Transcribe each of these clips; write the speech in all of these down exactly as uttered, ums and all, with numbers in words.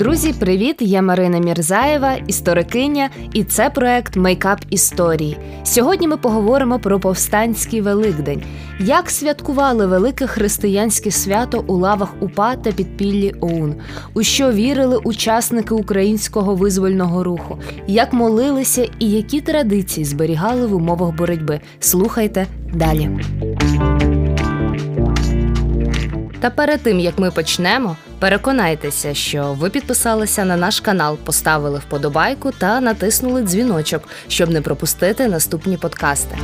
Друзі, привіт! Я Марина Мірзаєва, історикиня, і це проект «Мейкап історії». Сьогодні ми поговоримо про повстанський Великдень. Як святкували велике християнське свято у лавах УПА та підпіллі ОУН? У що вірили учасники українського визвольного руху? Як молилися і які традиції зберігали в умовах боротьби? Слухайте далі. Та перед тим, як ми почнемо, переконайтеся, що ви підписалися на наш канал, поставили вподобайку та натиснули дзвіночок, щоб не пропустити наступні подкасти.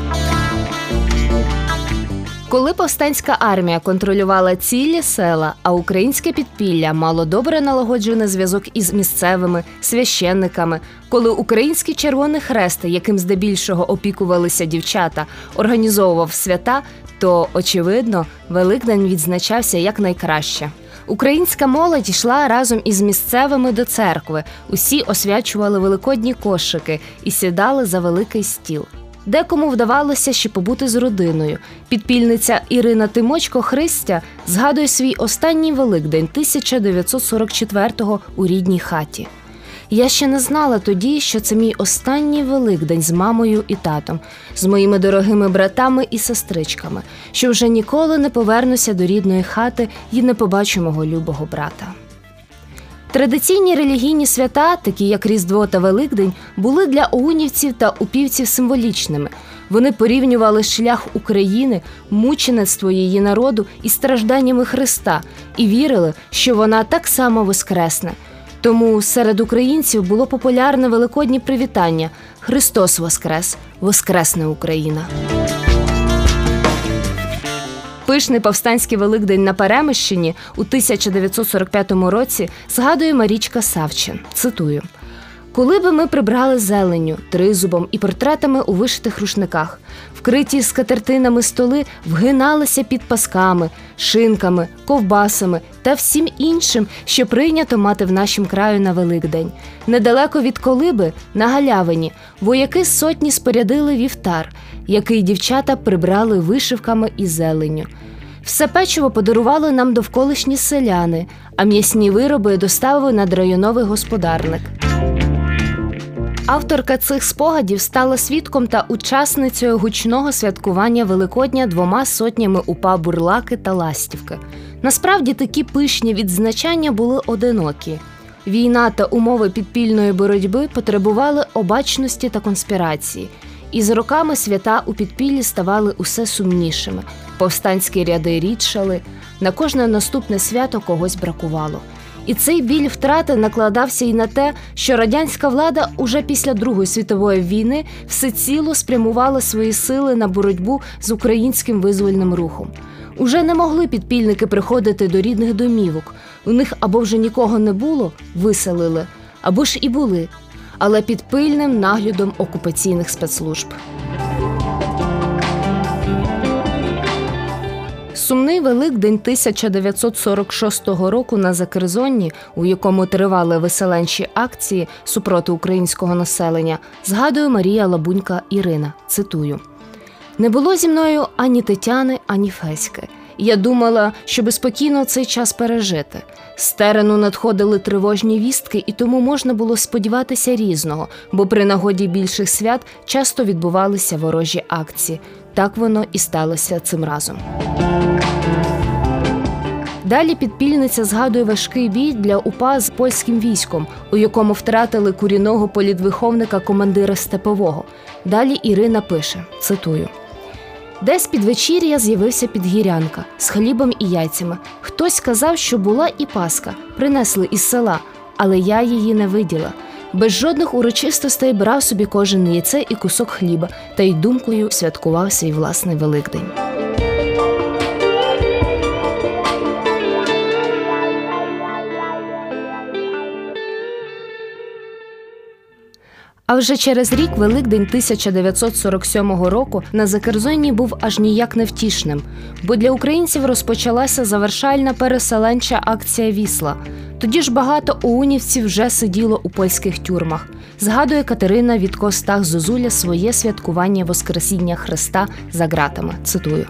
Коли повстанська армія контролювала цілі села, а українське підпілля мало добре налагоджений зв'язок із місцевими священниками, коли український Червоний Хрест, яким здебільшого опікувалися дівчата, організовував свята, то, очевидно, Великдень відзначався як найкраще. Українська молодь йшла разом із місцевими до церкви, усі освячували великодні кошики і сідали за великий стіл. Декому вдавалося ще побути з родиною. Підпільниця Ірина Тимочко-Христя згадує свій останній Великдень тисяча дев'ятсот сорок четвертого у рідній хаті. Я ще не знала тоді, що це мій останній Великдень з мамою і татом, з моїми дорогими братами і сестричками, що вже ніколи не повернуся до рідної хати і не побачу мого любого брата. Традиційні релігійні свята, такі як Різдво та Великдень, були для оунівців та упівців символічними. Вони порівнювали шлях України, мучеництво її народу із стражданнями Христа і вірили, що вона так само воскресне. Тому серед українців було популярне великодні привітання «Христос воскрес! Воскресне Україна!». Пишний повстанський Великдень на Перемищині у тисяча дев'ятсот сорок п'ятому році згадує Марічка Савчен. Цитую. «Коли би ми прибрали зеленню, тризубом і портретами у вишитих рушниках, вкриті скатертинами столи вгиналися під пасками, шинками, ковбасами та всім іншим, що прийнято мати в нашім краю на Великдень. Недалеко від колиби, на Галявині, вояки сотні спорядили вівтар, який дівчата прибрали вишивками і зеленню. Все печиво подарували нам довколишні селяни, а м'ясні вироби доставили надрайоновий господарник». Авторка цих спогадів стала свідком та учасницею гучного святкування Великодня двома сотнями УПА Бурлаки та Ластівки. Насправді такі пишні відзначання були одинокі. Війна та умови підпільної боротьби потребували обачності та конспірації. І з роками свята у підпіллі ставали усе сумнішими. Повстанські ряди рідшали, на кожне наступне свято когось бракувало. І цей біль втрати накладався і на те, що радянська влада уже після Другої світової війни всеціло спрямувала свої сили на боротьбу з українським визвольним рухом. Уже не могли підпільники приходити до рідних домівок. У них або вже нікого не було – виселили, або ж і були, але під пильним наглядом окупаційних спецслужб. Сумний Великдень тисяча дев'ятсот сорок шостого року на Закерзонні, у якому тривали веселенші акції супроти українського населення, згадує Марія Лабунька Ірина. Цитую. «Не було зі мною ані Тетяни, ані Феськи. Я думала, щоби спокійно цей час пережити. З терену надходили тривожні вістки, і тому можна було сподіватися різного, бо при нагоді більших свят часто відбувалися ворожі акції. Так воно і сталося цим разом». Далі підпільниця згадує важкий бій для УПА з польським військом, у якому втратили корінного політвиховника командира Степового. Далі Ірина пише, цитую. «Десь під вечір'я з'явився підгірянка з хлібом і яйцями. Хтось казав, що була і паска, принесли із села, але я її не виділа. Без жодних урочистостей брав собі кожен яйце і кусок хліба, та й думкою святкував свій власний Великдень». А вже через рік Великдень тисяча дев'ятсот сорок сьомого року на Закерзонні був аж ніяк невтішним, бо для українців розпочалася завершальна переселенча акція «Вісла». Тоді ж багато оунівців вже сиділо у польських тюрмах, згадує Катерина від Костах Зозуля своє святкування Воскресіння Христа за ґратами. Цитую.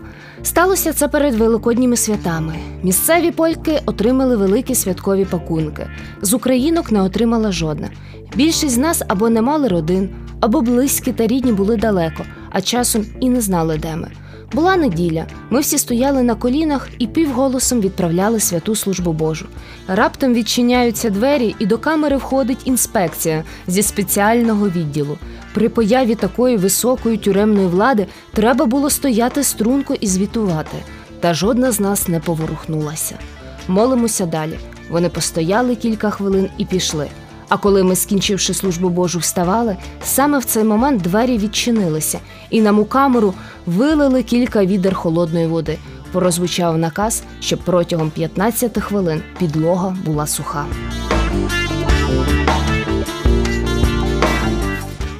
Сталося це перед великодніми святами. Місцеві польки отримали великі святкові пакунки. З українок не отримала жодна. Більшість з нас або не мали родин, або близькі та рідні були далеко, а часом і не знали, де ми. Була неділя, ми всі стояли на колінах і півголосом відправляли святу службу Божу. Раптом відчиняються двері і до камери входить інспекція зі спеціального відділу. При появі такої високої тюремної влади треба було стояти струнко і звітувати. Та жодна з нас не поворухнулася. Молимося далі. Вони постояли кілька хвилин і пішли. А коли ми, скінчивши службу Божу, вставали, саме в цей момент двері відчинилися, і нам у камеру вилили кілька відер холодної води. Прозвучав наказ, щоб протягом п'ятнадцяти хвилин підлога була суха.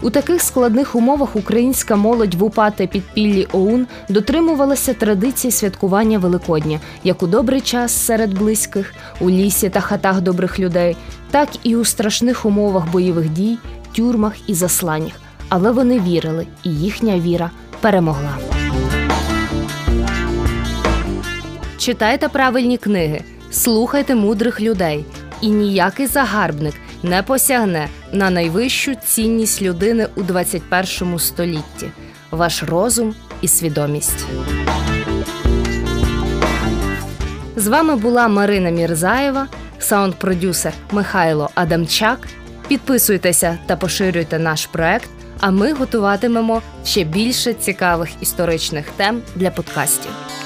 У таких складних умовах українська молодь в УПА та підпіллі ОУН дотримувалася традиції святкування Великодня, як у добрий час серед близьких, у лісі та хатах добрих людей, так і у страшних умовах бойових дій, тюрмах і засланнях. Але вони вірили, і їхня віра перемогла. Читайте правильні книги, слухайте мудрих людей. І ніякий загарбник не посягне на найвищу цінність людини у двадцять першому столітті – ваш розум і свідомість. З вами була Марина Мірзаєва, саунд-продюсер Михайло Адамчак. Підписуйтеся та поширюйте наш проект, а ми готуватимемо ще більше цікавих історичних тем для подкастів.